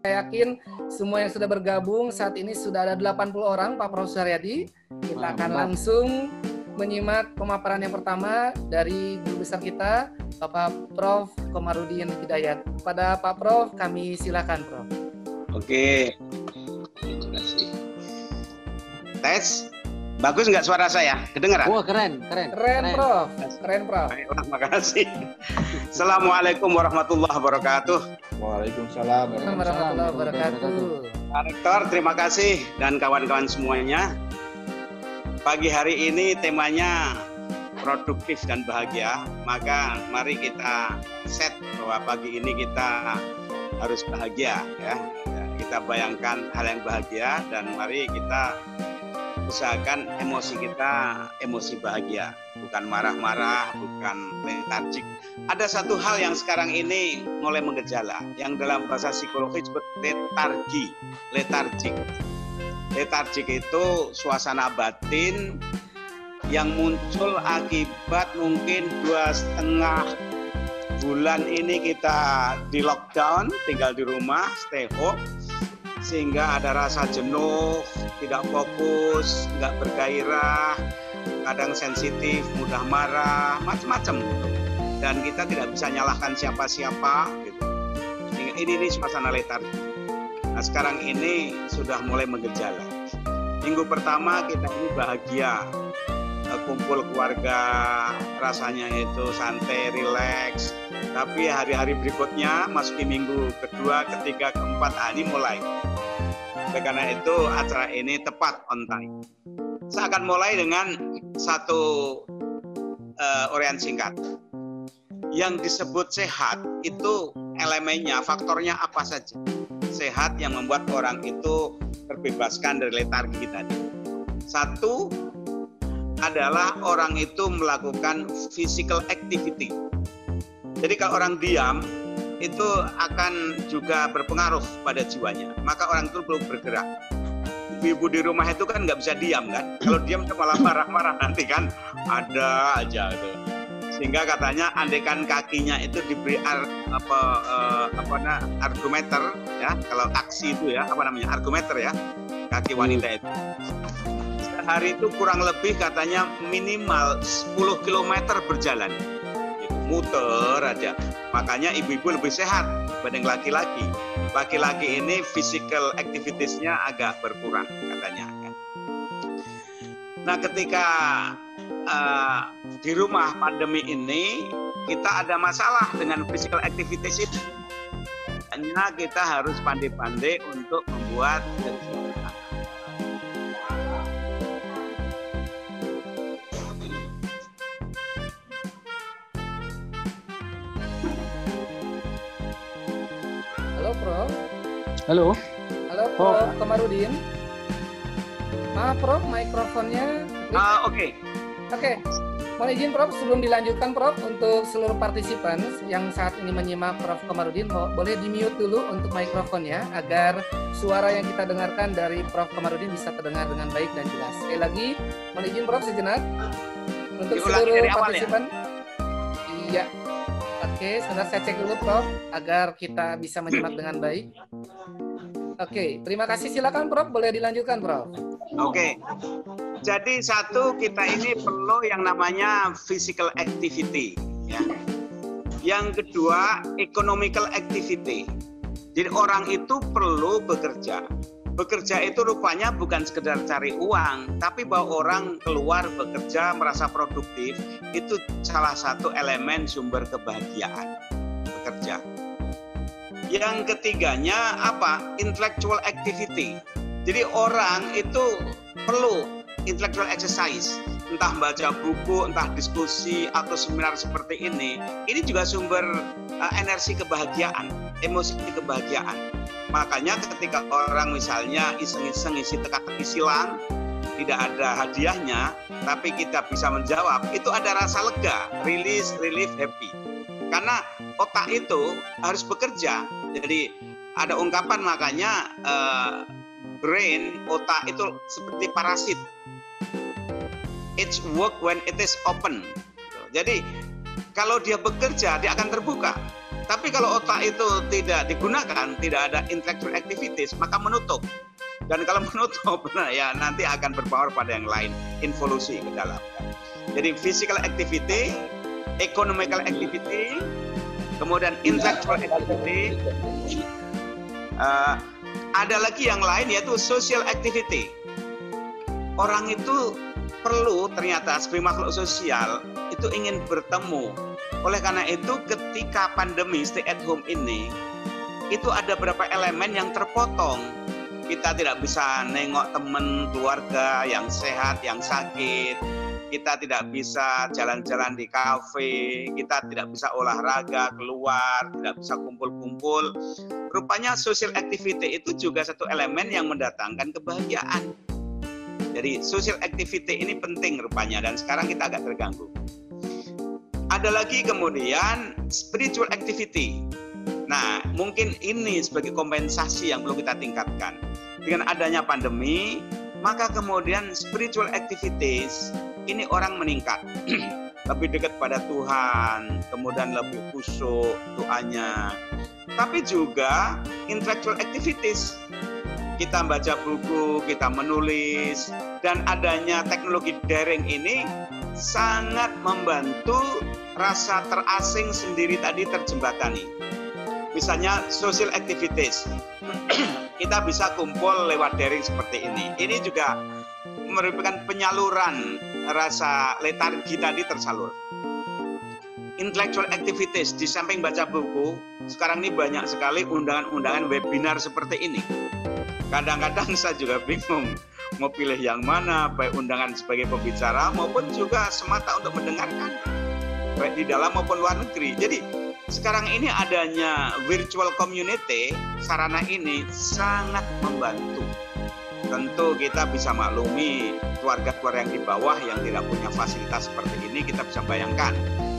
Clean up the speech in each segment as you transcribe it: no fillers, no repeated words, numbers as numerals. Saya yakin semua yang sudah bergabung saat ini sudah ada 80 orang, Pak Prof. Suryadi. Kita akan langsung menyimak pemaparan yang pertama dari guru besar kita, Bapak Prof. Komaruddin Hidayat. Kepada Pak Prof, kami silakan, Prof. Oke. Terima kasih. Tes. Bagus nggak suara saya? Kedengaran? Wah, keren, Prof. Keren, Prof. Terima kasih. Assalamualaikum warahmatullahi wabarakatuh. Waalaikumsalam warahmatullahi wabarakatuh. Pak Rektor, terima kasih dan kawan-kawan semuanya. Pagi hari ini temanya produktif dan bahagia. Maka mari kita set bahwa pagi ini kita harus bahagia, ya. Kita bayangkan hal yang bahagia dan mari kita usahakan emosi kita emosi bahagia, bukan marah-marah, bukan letargik. Ada satu hal yang sekarang ini mulai mengejala, yang dalam bahasa psikologi disebut letargik. Letargik itu suasana batin yang muncul akibat mungkin 2,5 bulan ini kita di lockdown, tinggal di rumah, stay home, sehingga ada rasa jenuh, tidak fokus, nggak bergairah, kadang sensitif, mudah marah, macam-macam gitu. Dan kita tidak bisa nyalahkan siapa-siapa gitu. Sehingga ini suasana letargi. Nah, sekarang ini sudah mulai mengejala. Minggu pertama kita ini bahagia, kumpul keluarga, rasanya itu santai, rileks. Tapi hari-hari berikutnya, masuki minggu kedua, ketiga, keempat, ini mulai. Karena itu acara ini tepat on time. Saya akan mulai dengan satu uraian singkat. Yang disebut sehat itu elemennya, faktornya apa saja. Sehat yang membuat orang itu terbebaskan dari letargi tadi. Satu adalah orang itu melakukan physical activity. Jadi kalau orang diam, itu akan juga berpengaruh pada jiwanya. Maka orang itu perlu bergerak. Ibu-ibu di rumah itu kan nggak bisa diam kan. Kalau diam malah marah-marah nanti kan ada aja itu. Sehingga katanya andekan kakinya itu diberi argometer ya, kalau aksi itu ya, argometer ya, kaki wanita itu. Sehari itu kurang lebih katanya minimal 10 km berjalan. Muter aja. Makanya ibu-ibu lebih sehat dibanding laki-laki. Laki-laki ini physical activities-nya agak berkurang katanya. Nah, ketika di rumah pandemi ini kita ada masalah dengan physical activities itu. Hanya kita harus pandai-pandai untuk membuat Halo Prof. Komaruddin. Maaf Prof, mikrofonnya. Oke. Mohon izin Prof, sebelum dilanjutkan Prof, untuk seluruh partisipan yang saat ini menyimak Prof Komaruddin, boleh di-mute dulu untuk mikrofonnya agar suara yang kita dengarkan dari Prof Komaruddin bisa terdengar dengan baik dan jelas. Sekali lagi, mohon izin Prof sejenak untuk seluruh partisipan. Iya. Oke, sebentar saya cek dulu Prof, agar kita bisa menyimak dengan baik. Oke, terima kasih. Silakan Prof, boleh dilanjutkan Prof. Oke, jadi satu kita ini perlu yang namanya physical activity. Ya. Yang kedua, economical activity. Jadi orang itu perlu bekerja. Bekerja itu rupanya bukan sekedar cari uang, tapi bahwa orang keluar bekerja merasa produktif, itu salah satu elemen sumber kebahagiaan, bekerja. Yang ketiganya apa? Intellectual activity. Jadi orang itu perlu intellectual exercise, entah baca buku, entah diskusi atau seminar seperti ini juga sumber energi kebahagiaan, emosi kebahagiaan. Makanya ketika orang misalnya iseng-iseng isi teka-teki silang, tidak ada hadiahnya, tapi kita bisa menjawab, itu ada rasa lega, release, relief, happy. Karena otak itu harus bekerja. Jadi ada ungkapan makanya brain, otak itu seperti parasit. It's work when it is open. Jadi Kalau dia bekerja, dia akan terbuka. Tapi kalau otak itu tidak digunakan, tidak ada intellectual activities, maka menutup. Dan kalau menutup, ya nanti akan berpengaruh pada yang lain, involusi ke dalam. Jadi physical activity, economical activity, kemudian intellectual activity, ada lagi yang lain yaitu social activity. Orang itu perlu ternyata sebagai makhluk sosial itu ingin bertemu. Oleh karena itu ketika pandemi stay at home ini, itu ada beberapa elemen yang terpotong. Kita tidak bisa nengok teman keluarga yang sehat, yang sakit. Kita tidak bisa jalan-jalan di kafe, kita tidak bisa olahraga, keluar, tidak bisa kumpul-kumpul. Rupanya social activity itu juga satu elemen yang mendatangkan kebahagiaan. Jadi social activity ini penting rupanya, dan sekarang kita agak terganggu. Ada lagi kemudian spiritual activity. Nah, mungkin ini sebagai kompensasi yang perlu kita tingkatkan. Dengan adanya pandemi, maka kemudian spiritual activities ini orang meningkat, lebih dekat pada Tuhan, kemudian lebih khusyuk doanya. Tapi juga intellectual activities, kita baca buku, kita menulis, dan adanya teknologi daring ini sangat membantu rasa terasing sendiri tadi terjembatani. Misalnya social activities, kita bisa kumpul lewat daring seperti ini. Ini juga merupakan penyaluran rasa letargi tadi tersalur. Intellectual activities, di samping baca buku, sekarang ini banyak sekali undangan-undangan webinar seperti ini. Kadang-kadang saya juga bingung mau pilih yang mana, baik undangan sebagai pembicara maupun juga semata untuk mendengarkan, baik di dalam maupun luar negeri. Jadi sekarang ini adanya virtual community, sarana ini sangat membantu. Tentu kita bisa maklumi keluarga-keluarga yang di bawah yang tidak punya fasilitas seperti ini, kita bisa bayangkan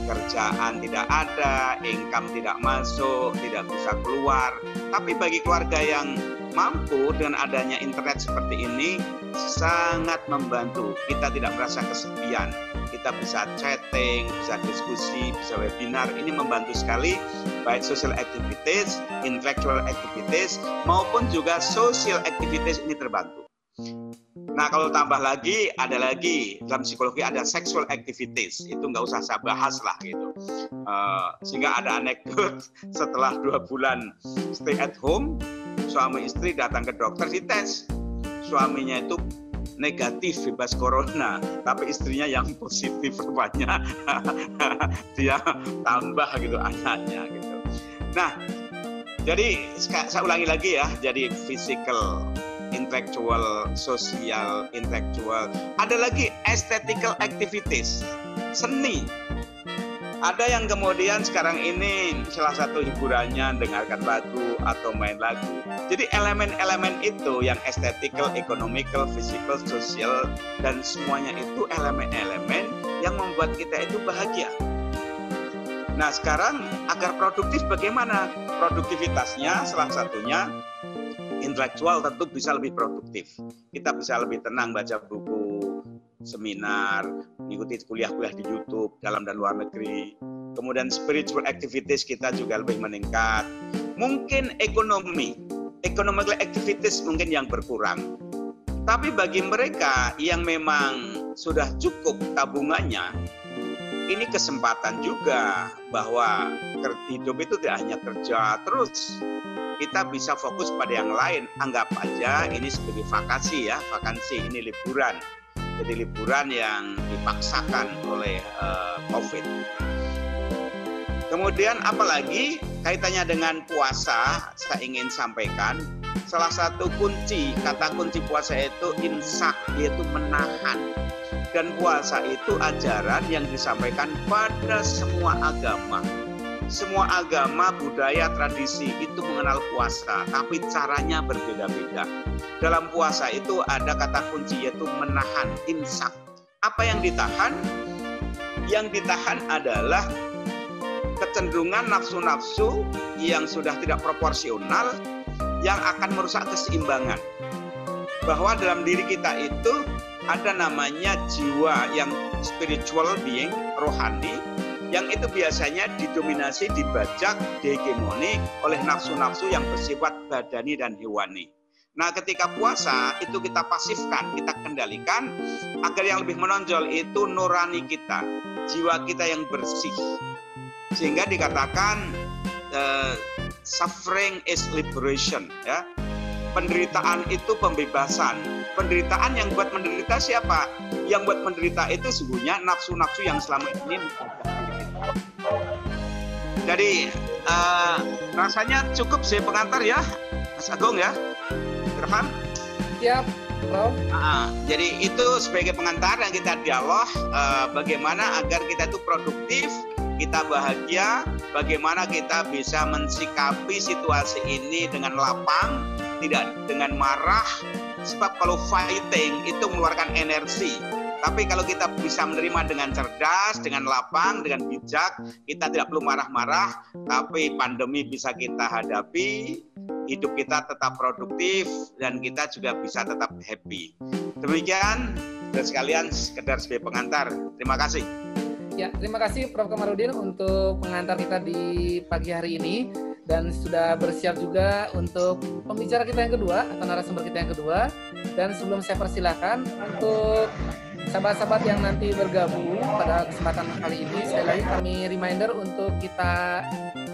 kerjaan tidak ada, income tidak masuk, tidak bisa keluar. Tapi bagi keluarga yang mampu dengan adanya internet seperti ini sangat membantu. Kita tidak merasa kesepian, kita bisa chatting, bisa diskusi, bisa webinar. Ini membantu sekali baik social activities, intellectual activities maupun juga social activities ini terbantu. Nah, kalau tambah lagi, ada lagi dalam psikologi ada sexual activities, itu nggak usah saya bahas lah gitu. Sehingga ada anekdot setelah 2 bulan stay at home, suami istri datang ke dokter dites, suaminya itu negatif bebas corona, tapi istrinya yang positif rupanya dia tambah gitu anaknya gitu. Nah, jadi saya ulangi lagi ya, jadi physical, intellectual, sosial, intellectual. Ada lagi aesthetical activities, seni. Ada yang kemudian sekarang ini salah satu hiburannya dengarkan lagu atau main lagu. Jadi elemen-elemen itu yang aesthetical, economical, physical, social, dan semuanya itu elemen-elemen yang membuat kita itu bahagia. Nah, sekarang agar produktif bagaimana? Produktivitasnya salah satunya intelektual tentu bisa lebih produktif. Kita bisa lebih tenang baca buku, seminar, mengikuti kuliah-kuliah di YouTube dalam dan luar negeri. Kemudian spiritual activities kita juga lebih meningkat. Mungkin ekonomi, economical activities mungkin yang berkurang. Tapi bagi mereka yang memang sudah cukup tabungannya, ini kesempatan juga bahwa hidup itu tidak hanya kerja terus. Kita bisa fokus pada yang lain. Anggap aja ini sebagai vakansi ya, vakansi ini liburan. Jadi liburan yang dipaksakan oleh COVID. Kemudian apalagi kaitannya dengan puasa, saya ingin sampaikan salah satu kunci, kata kunci puasa itu imsak, yaitu menahan. Dan puasa itu ajaran yang disampaikan pada semua agama. Semua agama, budaya, tradisi itu mengenal puasa, tapi caranya berbeda-beda. Dalam puasa itu ada kata kunci yaitu menahan, imsak. Apa yang ditahan? Yang ditahan adalah kecenderungan nafsu-nafsu yang sudah tidak proporsional, yang akan merusak keseimbangan. Bahwa dalam diri kita itu ada namanya jiwa yang spiritual being, rohani, yang itu biasanya didominasi, dibajak, dihegemoni oleh nafsu-nafsu yang bersifat badani dan hewani. Nah, ketika puasa itu kita pasifkan, kita kendalikan agar yang lebih menonjol itu nurani kita, jiwa kita yang bersih. Sehingga dikatakan suffering is liberation, ya. Penderitaan itu pembebasan. Penderitaan yang buat menderita siapa? Yang buat menderita itu sesungguhnya nafsu-nafsu yang selama ini. Jadi rasanya cukup sih pengantar ya, Mas Agung ya, Irham. Siap, Prof. Jadi itu sebagai pengantar yang kita dialog bagaimana agar kita itu produktif, kita bahagia, bagaimana kita bisa mensikapi situasi ini dengan lapang, tidak dengan marah, sebab kalau fighting itu mengeluarkan energi. Tapi kalau kita bisa menerima dengan cerdas, dengan lapang, dengan bijak, kita tidak perlu marah-marah, tapi pandemi bisa kita hadapi, hidup kita tetap produktif, dan kita juga bisa tetap happy. Demikian, dan sekalian sekedar sebagai pengantar. Terima kasih. Ya, terima kasih Prof. Komaruddin untuk pengantar kita di pagi hari ini. Dan sudah bersiap juga untuk pembicara kita yang kedua atau narasumber kita yang kedua. Dan sebelum saya persilakan untuk sahabat-sahabat yang nanti bergabung pada kesempatan kali ini, sekali lagi kami reminder untuk kita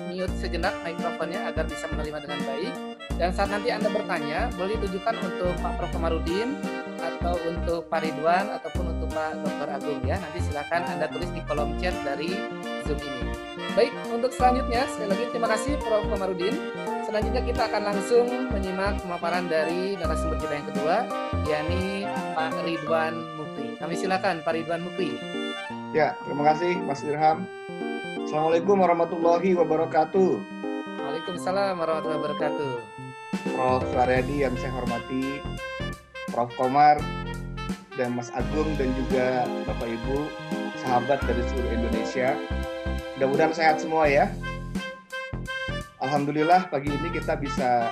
mute sejenak mikrofonnya agar bisa menerima dengan baik. Dan saat nanti Anda bertanya, boleh ditujukan untuk Pak Prof. Komaruddin atau untuk Pak Ridwan ataupun untuk Pak Dr. Agung ya. Nanti silakan Anda tulis di kolom chat dari Zoom ini. Baik, untuk selanjutnya sekali lagi terima kasih Prof. Komaruddin. Selanjutnya kita akan langsung menyimak pemaparan dari narasumber kita yang kedua, yakni Pak Ridwan Mukti. Kami silakan Pak Ridwan Mukti. Ya, terima kasih Mas Irham. Assalamualaikum warahmatullahi wabarakatuh. Waalaikumsalam warahmatullahi wabarakatuh. Prof. Suryadi yang saya hormati, Prof. Komar dan Mas Agung dan juga Bapak Ibu sahabat dari seluruh Indonesia. Mudah-mudahan sehat semua ya. Alhamdulillah pagi ini kita bisa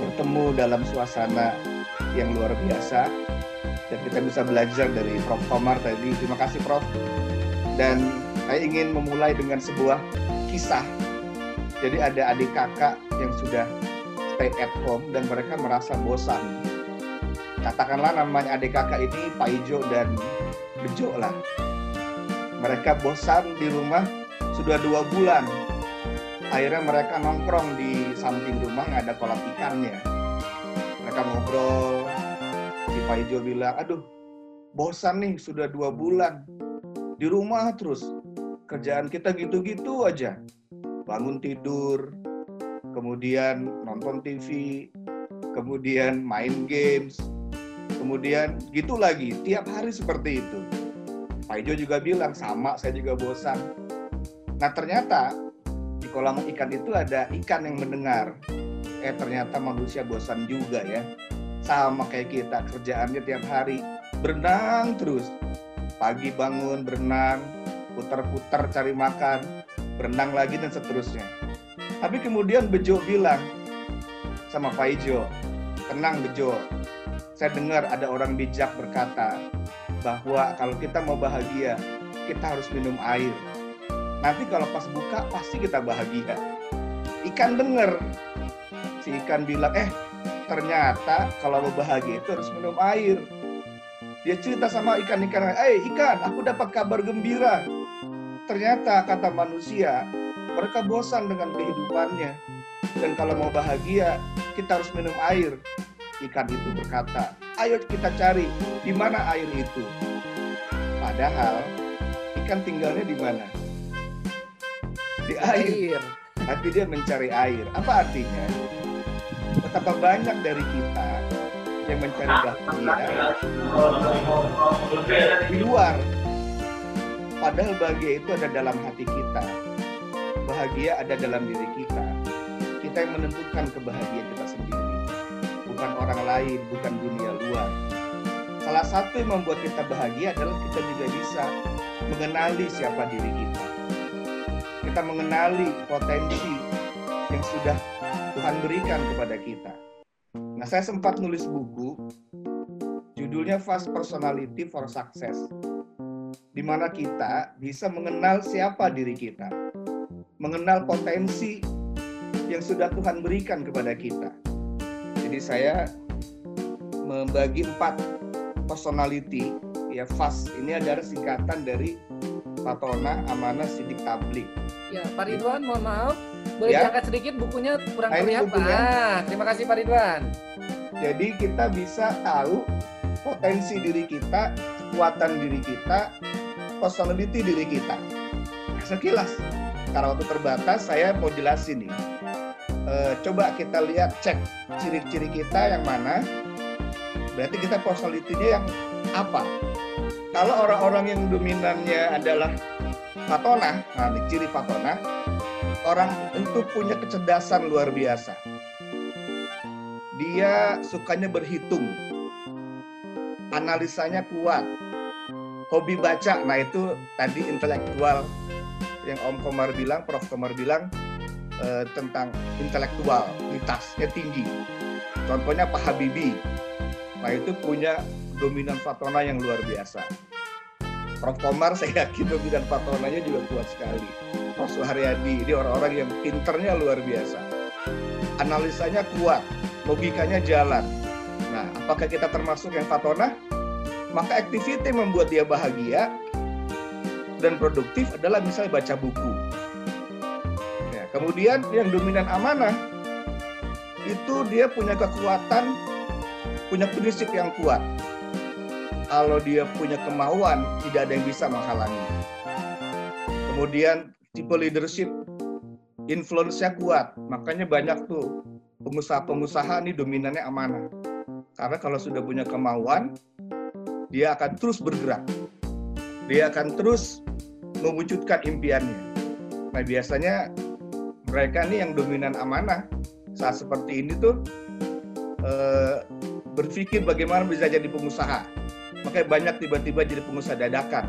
bertemu dalam suasana yang luar biasa. Dan kita bisa belajar dari Prof. Komar tadi. Terima kasih Prof. Dan saya ingin memulai dengan sebuah kisah. Jadi ada adik kakak yang sudah stay at home dan mereka merasa bosan. Katakanlah namanya adik kakak ini Paijo dan Bejo lah. Mereka bosan di rumah sudah 2 bulan. Akhirnya mereka nongkrong di samping rumah, ada kolam ikannya. Mereka ngobrol, si Paijo bilang, aduh bosan nih sudah 2 bulan. Di rumah terus, kerjaan kita gitu-gitu aja. Bangun tidur, kemudian nonton TV, kemudian main games, kemudian gitu lagi, tiap hari seperti itu. Paijo juga bilang, sama, saya juga bosan. Nah ternyata di kolam ikan itu ada ikan yang mendengar. Ternyata manusia bosan juga ya. Sama kayak kita, kerjaannya tiap hari. Berenang terus. Pagi bangun, berenang, putar-putar cari makan, berenang lagi dan seterusnya. Tapi kemudian Bejo bilang sama Paijo, tenang Bejo, saya dengar ada orang bijak berkata, bahwa kalau kita mau bahagia, kita harus minum air. Nanti kalau pas buka, pasti kita bahagia. Ikan denger. Si ikan bilang, ternyata kalau mau bahagia itu harus minum air. Dia cerita sama ikan-ikan, ikan, aku dapat kabar gembira. Ternyata, kata manusia, mereka bosan dengan kehidupannya. Dan kalau mau bahagia, kita harus minum air. Ikan itu berkata, ayo kita cari di mana air itu. Padahal ikan tinggalnya di mana? Di air. Tapi dia mencari air. Apa artinya? Betapa banyak dari kita yang mencari bahagia di luar. Padahal bahagia itu ada dalam hati kita. Bahagia ada dalam diri kita. Kita yang menentukan kebahagiaan kita sendiri. Bukan orang lain, bukan dunia luar. Salah satu yang membuat kita bahagia adalah kita juga bisa mengenali siapa diri kita. Kita mengenali potensi yang sudah Tuhan berikan kepada kita. Nah, saya sempat nulis buku, judulnya Fast Personality for Success. di mana kita bisa mengenal siapa diri kita, mengenal potensi yang sudah Tuhan berikan kepada kita. Jadi saya membagi 4 personality, ya. Fast ini adalah singkatan dari Patona, Amanah, Sidik, Tablik. Ya, Pak Ridwan, mohon maaf, boleh diangkat sedikit bukunya, kurang kelihatan. Terima kasih Pak Ridwan. Jadi kita bisa tahu potensi diri kita, kekuatan diri kita, personality diri kita. Sekilas, karena waktu terbatas saya mau jelasin nih. Coba kita lihat, cek ciri-ciri kita yang mana. Berarti kita personality-nya yang apa? Kalau orang-orang yang dominannya adalah Patona, nah ini ciri Patona, orang itu punya kecerdasan luar biasa. Dia sukanya berhitung, analisanya kuat, hobi baca. Nah itu tadi intelektual yang Om Komar bilang, Prof Komar bilang tentang intelektualitasnya tinggi. Contohnya Pak Habibie, nah itu punya dominan Patona yang luar biasa. Prof Komar saya yakin dominan Patonanya juga kuat sekali. Prof Suryadi, ini orang-orang yang pinternya luar biasa, analisanya kuat, logikanya jalan. Nah, apakah kita termasuk yang Patona? Maka activity membuat dia bahagia dan produktif adalah misalnya baca buku. Nah, kemudian yang dominan Amanah, itu dia punya kekuatan, punya prinsip yang kuat. Kalau dia punya kemauan, tidak ada yang bisa menghalangi. Kemudian tipe leadership, influence-nya kuat, makanya banyak tuh pengusaha-pengusaha ini dominannya Amanah. Karena kalau sudah punya kemauan, dia akan terus bergerak. Dia akan terus mewujudkan impiannya. Nah, biasanya mereka nih yang dominan Amanah saat seperti ini tuh berpikir bagaimana bisa jadi pengusaha. Makanya banyak tiba-tiba jadi pengusaha dadakan.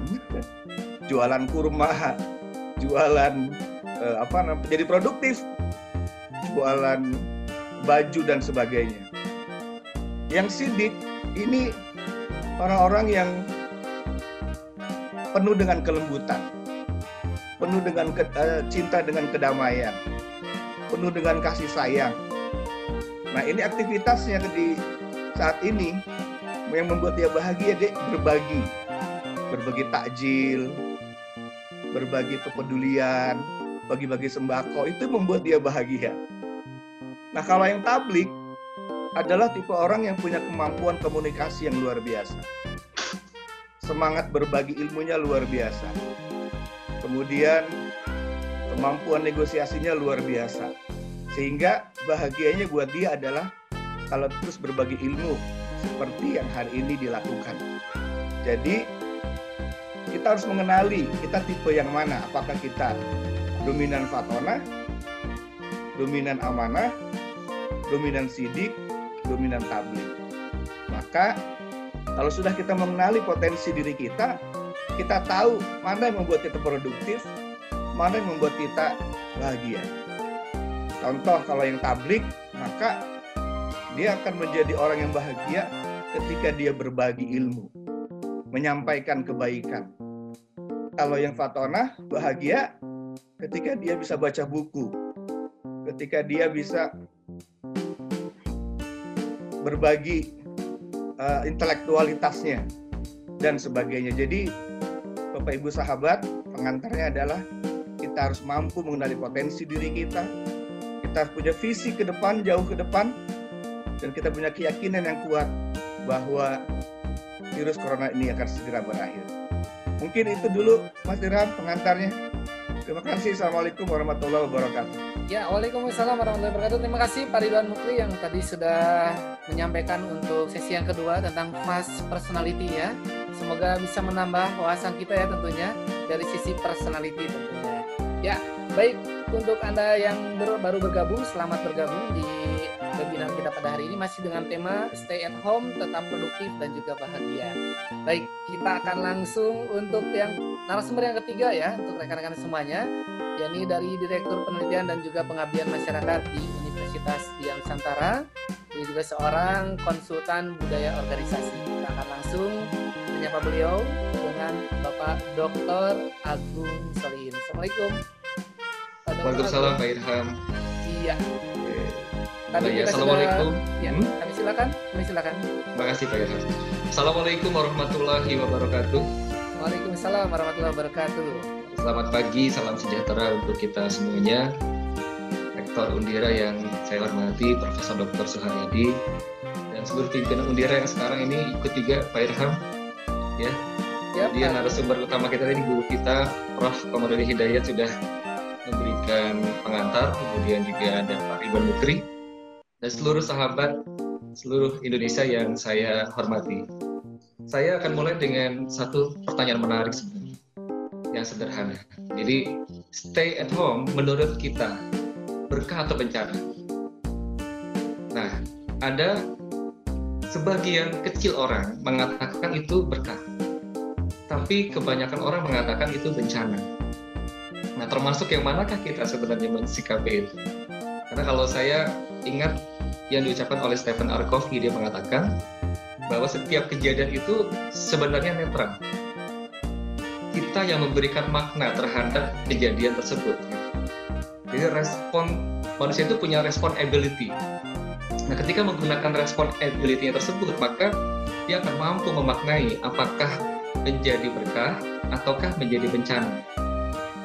Jualan kurma, jualan jadi produktif, jualan baju dan sebagainya. Yang sidik, ini orang-orang yang penuh dengan kelembutan, penuh dengan cinta dengan kedamaian, penuh dengan kasih sayang. Nah ini aktivitasnya di saat ini yang membuat dia bahagia, dia berbagi. Berbagi takjil, berbagi kepedulian, bagi-bagi sembako, itu membuat dia bahagia. Nah kalau yang Tablik adalah tipe orang yang punya kemampuan komunikasi yang luar biasa. Semangat berbagi ilmunya luar biasa. Kemudian kemampuan negosiasinya luar biasa. Sehingga bahagianya buat dia adalah kalau terus berbagi ilmu seperti yang hari ini dilakukan. Jadi kita harus mengenali kita tipe yang mana. Apakah kita dominan Patona, dominan Amanah, dominan Sidik, dominan Tablik. Maka kalau sudah kita mengenali potensi diri kita, kita tahu mana yang membuat kita produktif, mana yang membuat kita bahagia. Contoh kalau yang Tablik, maka dia akan menjadi orang yang bahagia ketika dia berbagi ilmu, menyampaikan kebaikan. Kalau yang Patona, bahagia ketika dia bisa baca buku, ketika dia bisa berbagi intelektualitasnya dan sebagainya. Jadi Bapak Ibu sahabat, pengantarnya adalah kita harus mampu mengenali potensi diri kita, kita harus punya visi ke depan, jauh ke depan, dan kita punya keyakinan yang kuat bahwa virus corona ini akan segera berakhir. Mungkin itu dulu Mas Irham pengantarnya. Terima kasih. Assalamualaikum warahmatullahi wabarakatuh. Ya, waalaikumsalam warahmatullahi wabarakatuh. Terima kasih Pak Ridwan Mukti yang tadi sudah menyampaikan untuk sesi yang kedua tentang Fast Personality ya. Semoga bisa menambah wawasan kita ya tentunya dari sisi personality tentunya. Ya, baik untuk Anda yang baru bergabung, selamat bergabung di webinar kita pada hari ini masih dengan tema Stay at Home, Tetap Produktif dan Juga Bahagia. Baik, kita akan langsung untuk yang narasumber yang ketiga ya untuk rekan-rekan semuanya. Yakni dari Direktur Penelitian dan juga Pengabdian Masyarakat di Universitas Dian Nusantara. Dia juga seorang konsultan budaya organisasi. Kita akan langsung menyapa beliau dengan dengan Bapak Dr. Agung Salihin. Assalamualaikum. Waalaikumsalam Pak Irham. Iya. Tadi kita assalamualaikum. Ya, kami silakan. Terima kasih Pak Irham. Assalamualaikum warahmatullahi wabarakatuh. Waalaikumsalam warahmatullahi wabarakatuh. Selamat pagi, salam sejahtera untuk kita semuanya. Rektor Undira yang saya hormati, Profesor Dr. Suryadi, dan seluruh pimpinan Undira yang sekarang ini ikut juga Pak Irham. Ya. Dia narasumber utama kita tadi, guru kita Prof. Komaruddin Hidayat sudah memberikan pengantar, kemudian juga ada Pak Ridwan Mukti dan seluruh sahabat seluruh Indonesia yang saya hormati. Saya akan mulai dengan satu pertanyaan menarik sebenarnya, yang sederhana. Jadi, stay at home menurut kita berkah atau bencana? Nah, ada sebagian kecil orang mengatakan itu berkah, tapi kebanyakan orang mengatakan itu bencana. Nah, termasuk yang manakah kita sebenarnya mensikapi itu? Karena kalau saya ingat yang diucapkan oleh Stephen R. Covey, dia mengatakan bahwa setiap kejadian itu sebenarnya netral. Kita yang memberikan makna terhadap kejadian tersebut. Jadi respon, manusia itu punya respon ability. Nah, ketika menggunakan respon ability-nya tersebut, maka dia akan mampu memaknai apakah menjadi berkah ataukah menjadi bencana.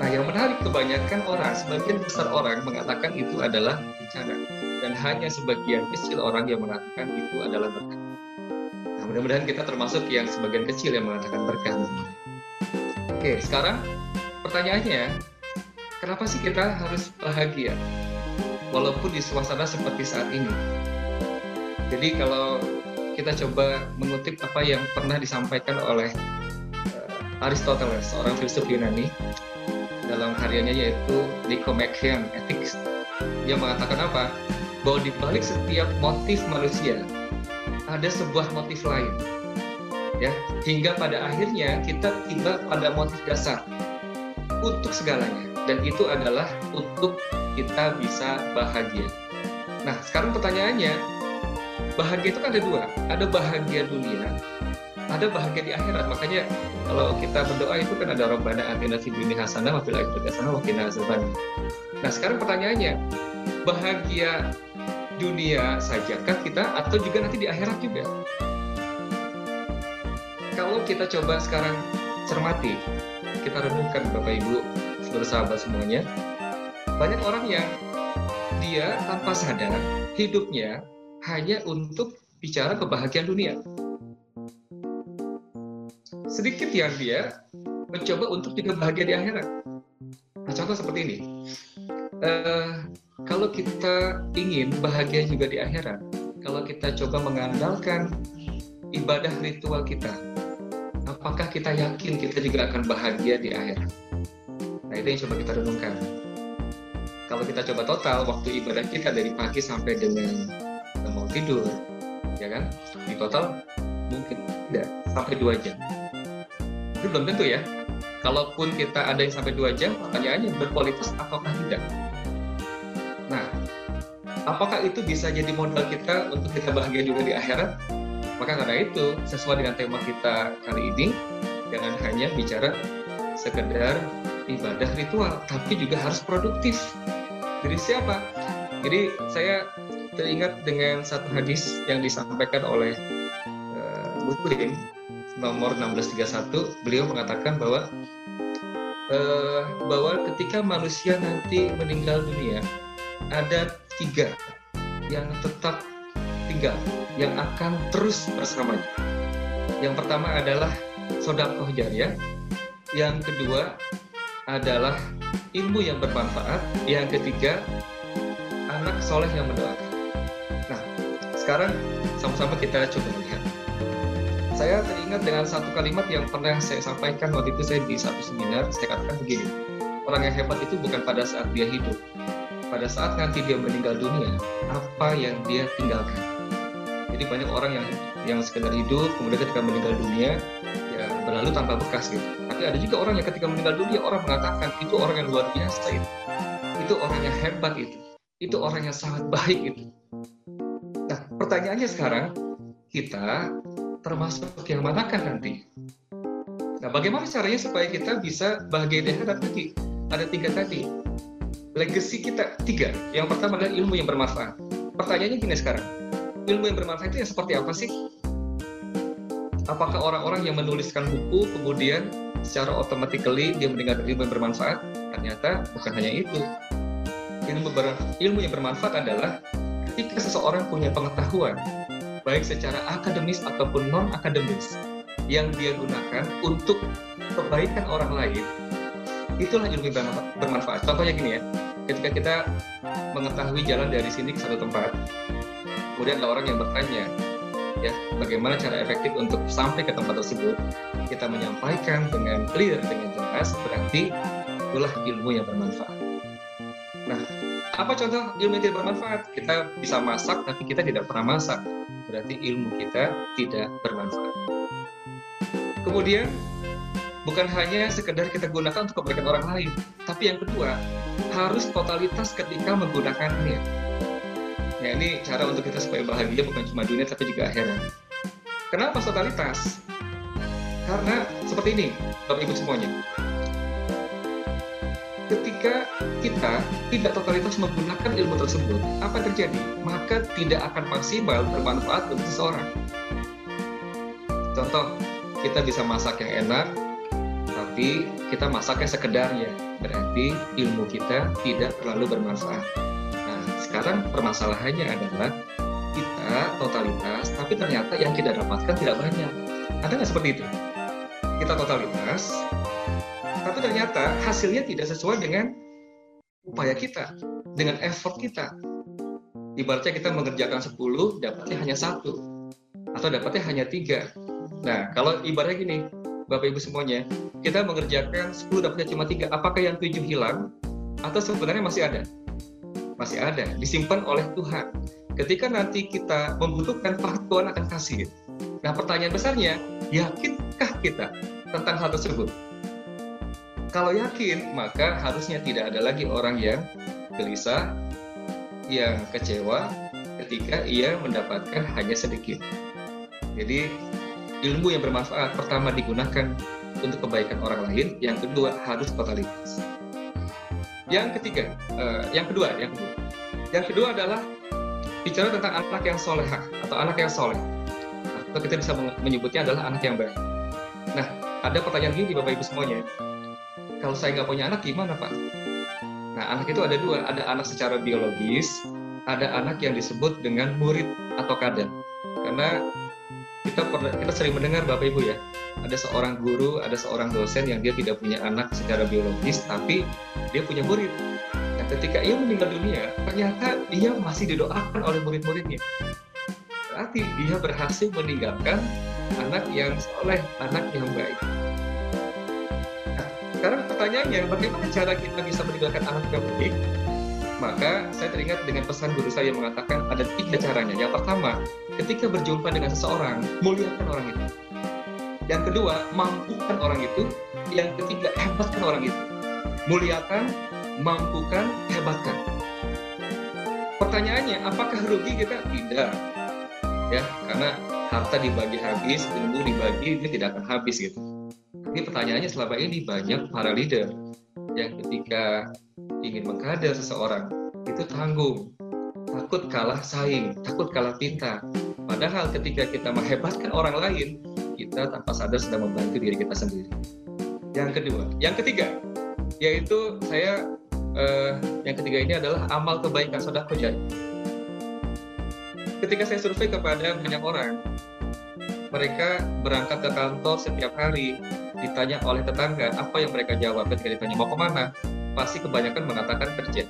Nah, yang menarik kebanyakan orang, sebagian besar orang mengatakan itu adalah bencana, dan hanya sebagian kecil orang yang mengatakan itu adalah berkah. Nah, mudah-mudahan kita termasuk yang sebagian kecil yang mengatakan berkah. Oke, sekarang pertanyaannya, kenapa sih kita harus bahagia walaupun di suasana seperti saat ini? Jadi kalau kita coba mengutip apa yang pernah disampaikan oleh Aristoteles, seorang filsuf Yunani, dalam karyanya yaitu Nicomachean Ethics. Dia mengatakan apa? Bahwa di balik setiap motif manusia ada sebuah motif lain. Ya, hingga pada akhirnya kita tiba pada motif dasar untuk segalanya, dan itu adalah untuk kita bisa bahagia. Nah, sekarang pertanyaannya, bahagia itu kan ada dua, ada bahagia dunia, ada bahagia di akhirat. Makanya kalau kita berdoa itu kan ada Rabbana atina fid dunya hasanah wa fil akhirati hasanah wa qina adzabannar. Nah, sekarang pertanyaannya, bahagia dunia sajakah kita atau juga nanti di akhirat juga? Kalau kita coba sekarang cermati, kita renungkan Bapak Ibu, seluruh sahabat semuanya, banyak orang yang dia tanpa sadar hidupnya hanya untuk bicara kebahagiaan dunia. Sedikit yang dia mencoba untuk juga bahagia di akhirat. Nah, contoh seperti ini. Kalau kita ingin bahagia juga di akhirat, kalau kita coba mengandalkan ibadah ritual kita, apakah kita yakin kita juga akan bahagia di akhirat? Nah, itu yang coba kita renungkan. Kalau kita coba total, waktu ibadah kita dari pagi sampai dengan mau tidur, ya kan? Di total mungkin tidak sampai 2 jam. Itu belum tentu ya. Kalaupun kita ada yang sampai 2 jam, pertanyaannya berkualitas ataukah tidak? Nah, apakah itu bisa jadi modal kita untuk kita bahagia juga di akhirat? Maka karena itu, sesuai dengan tema kita kali ini, jangan hanya bicara sekedar ibadah ritual, tapi juga harus produktif. Jadi siapa? Jadi saya teringat dengan satu hadis yang disampaikan oleh Muslim, nomor 1631, beliau mengatakan bahwa ketika manusia nanti meninggal dunia, ada 3 yang tetap tinggal, yang akan terus bersamanya. Yang pertama adalah sedekah jariyah, yang kedua adalah ilmu yang bermanfaat, yang ketiga anak soleh yang mendoakan. Nah, sekarang sama-sama kita coba lihat. Saya teringat dengan satu kalimat yang pernah saya sampaikan waktu itu saya di satu seminar. Saya katakan begini, orang yang hebat itu bukan pada saat dia hidup, pada saat nanti dia meninggal dunia, apa yang dia tinggalkan. Jadi banyak orang yang sekedar hidup, kemudian ketika meninggal dunia, ya berlalu tanpa bekas gitu. Tapi ada juga orang yang ketika meninggal dunia, orang mengatakan itu orang yang luar biasa itu orang yang hebat itu orang yang sangat baik itu. Nah, pertanyaannya sekarang, kita termasuk yang manakah nanti? Nah, bagaimana caranya supaya kita bisa bahagia di akhirat tadi? Ada tiga tadi. Legacy kita, tiga. Yang pertama adalah ilmu yang bermanfaat. Pertanyaannya gini sekarang, ilmu yang bermanfaat itu yang seperti apa sih? Apakah orang-orang yang menuliskan buku kemudian secara automatically dia mendengar ilmu yang bermanfaat? Ternyata bukan hanya itu. Ilmu yang bermanfaat adalah ketika seseorang punya pengetahuan, baik secara akademis ataupun non-akademis, yang dia gunakan untuk kebaikan orang lain, itulah ilmu yang bermanfaat. Contohnya gini ya, ketika kita mengetahui jalan dari sini ke satu tempat, kemudian ada orang yang bertanya, ya, bagaimana cara efektif untuk sampai ke tempat tersebut, kita menyampaikan dengan clear, dengan jelas, berarti itulah ilmu yang bermanfaat. Nah, apa contoh ilmu yang tidak bermanfaat? Kita bisa masak, tapi kita tidak pernah masak, berarti ilmu kita tidak bermanfaat. Kemudian, bukan hanya sekedar kita gunakan untuk kebaikan orang lain, tapi yang kedua, harus totalitas ketika menggunakannya. Ya, ini cara untuk kita supaya bahagia bukan cuma dunia tapi juga akhirat. Kenapa totalitas? Karena seperti ini, Bapak Ibu semuanya. Ketika kita tidak totalitas menggunakan ilmu tersebut, apa terjadi? Maka tidak akan maksimal bermanfaat untuk seseorang. Contoh, kita bisa masak yang enak, tapi kita masaknya sekedarnya, berarti ilmu kita tidak terlalu bermanfaat. Sekarang permasalahannya adalah kita totalitas, tapi ternyata yang kita dapatkan tidak banyak. Ada nggak seperti itu? Kita totalitas, tapi ternyata hasilnya tidak sesuai dengan upaya kita, dengan effort kita. Ibaratnya kita mengerjakan 10, dapatnya hanya 1. Atau dapatnya hanya 3. Nah, kalau ibaratnya gini, Bapak-Ibu semuanya, kita mengerjakan 10, dapatnya cuma 3. Apakah yang 7 hilang? Atau sebenarnya masih ada? Masih ada, disimpan oleh Tuhan. Ketika nanti kita membutuhkan, Tuhan akan kasih. Nah, pertanyaan besarnya, yakinkah kita tentang hal tersebut? Kalau yakin, maka harusnya tidak ada lagi orang yang gelisah, yang kecewa ketika ia mendapatkan hanya sedikit. Jadi, ilmu yang bermanfaat pertama digunakan untuk kebaikan orang lain, yang kedua harus totalitas. Yang kedua adalah bicara tentang anak yang solehah atau anak yang soleh, atau kita bisa menyebutnya adalah anak yang baik. Nah, ada pertanyaan gini Bapak Ibu semuanya, kalau saya nggak punya anak gimana Pak? Nah, anak itu ada dua, ada anak secara biologis, ada anak yang disebut dengan murid atau kader. Karena kita sering mendengar Bapak Ibu ya, ada seorang guru, ada seorang dosen yang dia tidak punya anak secara biologis, tapi dia punya murid. Nah, ketika ia meninggal dunia, ternyata dia masih didoakan oleh murid-muridnya. Berarti dia berhasil meninggalkan anak yang soleh, anak yang baik. Nah, sekarang pertanyaannya, bagaimana cara kita bisa meninggalkan anak yang baik? Maka saya teringat dengan pesan guru saya yang mengatakan ada 3 caranya. Yang pertama, ketika berjumpa dengan seseorang, muliakan orang itu. Yang kedua, mampukan orang itu. Yang ketiga, hebatkan orang itu. Muliakan, mampukan, hebatkan. Pertanyaannya, apakah rugi kita? Tidak. Ya, karena harta dibagi habis, ilmu dibagi, dia tidak akan habis gitu. Tapi pertanyaannya selama ini banyak para leader yang ketika ingin mengkader seseorang itu tanggung, takut kalah saing, takut kalah pintar. Padahal ketika kita menghebatkan orang lain, kita tanpa sadar sedang membantu diri kita sendiri. Yang ketiga, yaitu yang ketiga ini adalah amal kebaikan, sedekah jariah. Ketika saya survei kepada banyak orang, mereka berangkat ke kantor setiap hari, ditanya oleh tetangga, apa yang mereka jawab? Ketika ditanya mau kemana, pasti kebanyakan mengatakan kerja,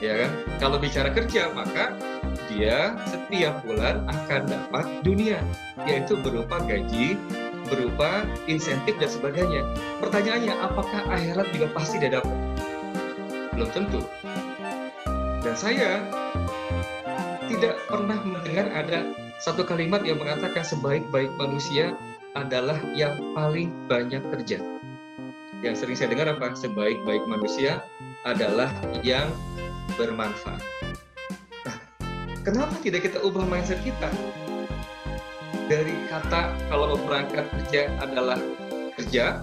ya kan? Kalau bicara kerja, maka dia setiap bulan akan dapat dunia, yaitu berupa gaji, berupa insentif dan sebagainya. Pertanyaannya, apakah akhirat juga pasti dia dapat? Belum tentu. Dan saya tidak pernah mendengar ada satu kalimat yang mengatakan sebaik-baik manusia adalah yang paling banyak kerja. Yang sering saya dengar apa? Sebaik-baik manusia adalah yang bermanfaat. Nah, kenapa tidak kita ubah mindset kita? dari kata kalau berangkat kerja adalah kerja,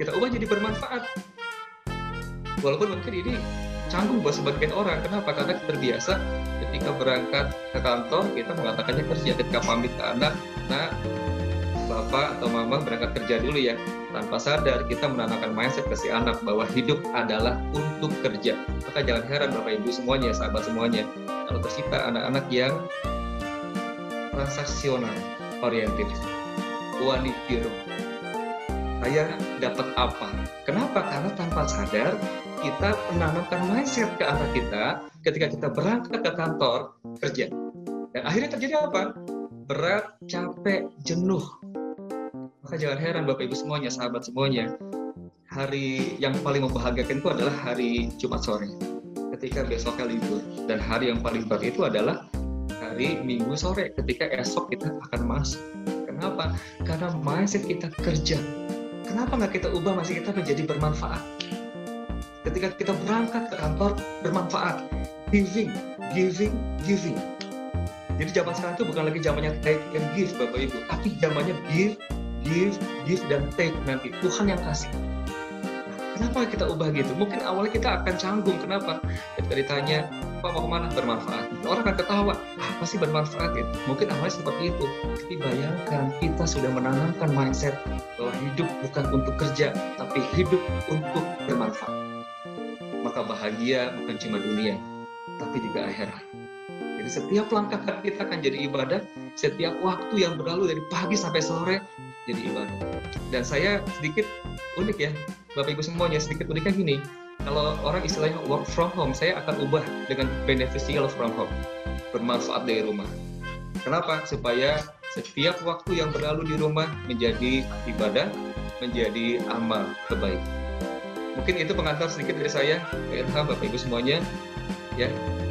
kita ubah jadi bermanfaat. Walaupun mungkin ini canggung buat sebagian orang. Kenapa? Karena terbiasa ketika berangkat ke kantor kita mengatakannya kerja, ketika pamit ke anak, nah bapak atau mama berangkat kerja dulu ya. Tanpa sadar kita menanamkan mindset ke si anak bahwa hidup adalah untuk kerja. Maka jangan heran Bapak Ibu semuanya, sahabat semuanya, kalau tercipta anak-anak yang transaksional oriented, one hero. Saya dapat apa? Kenapa? Karena tanpa sadar kita menanamkan mindset ke anak kita ketika kita berangkat ke kantor kerja. Dan akhirnya terjadi apa? Berat, capek, jenuh. Maka jangan heran Bapak Ibu semuanya, sahabat semuanya, hari yang paling membahagiakan itu adalah hari Jumat sore ketika besoknya libur, dan hari yang paling berat itu adalah hari Minggu sore ketika esok kita akan masuk. Kenapa? Karena mindset kita kerja. Kenapa nggak kita ubah masih kita menjadi bermanfaat? Ketika kita berangkat ke kantor, bermanfaat, giving, giving, giving. Jadi zaman sekarang itu bukan lagi zamannya take and give Bapak Ibu, tapi zamannya give, give, give, dan take. Nanti Tuhan yang kasih. Kenapa kita ubah gitu? Mungkin awalnya kita akan canggung. Kenapa? Ketika ditanya, Pak mau kemana? Bermanfaat. Orang akan ketawa, apa sih bermanfaat itu? Mungkin awalnya seperti itu. Tapi bayangkan kita sudah menanamkan mindset bahwa hidup bukan untuk kerja, tapi hidup untuk bermanfaat. Maka bahagia bukan cuma dunia, tapi juga akhirat. Jadi setiap langkah kita akan jadi ibadah, setiap waktu yang berlalu dari pagi sampai sore jadi ibadah. Dan saya sedikit unik ya, Bapak Ibu semuanya, sedikit uniknya gini, kalau orang istilahnya work from home, saya akan ubah dengan beneficial from home, bermanfaat dari rumah. Kenapa? Supaya setiap waktu yang berlalu di rumah menjadi ibadah, menjadi amal kebaikan. Mungkin itu pengantar sedikit dari saya, Irham, Bapak Ibu semuanya. Ya,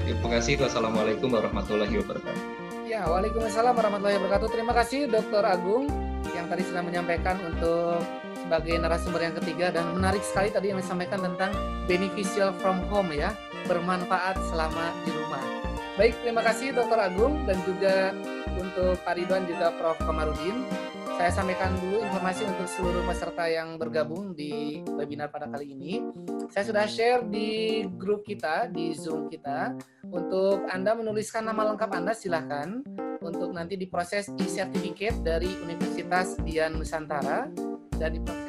terima kasih. Wassalamualaikum warahmatullahi wabarakatuh. Ya, waalaikumsalam warahmatullahi wabarakatuh. Terima kasih Dr. Agung yang tadi sudah menyampaikan untuk sebagai narasumber yang ketiga, dan menarik sekali tadi yang disampaikan tentang beneficial from home ya, bermanfaat selama di rumah. Baik, terima kasih Dr. Agung dan juga untuk Pak Ridwan juga Prof. Komaruddin. Saya sampaikan dulu informasi untuk seluruh peserta yang bergabung di webinar pada kali ini. Saya sudah share di grup kita, di Zoom kita. Untuk Anda menuliskan nama lengkap Anda, silahkan. Untuk nanti diproses e-certificate dari Universitas Dian Nusantara. Dan diproses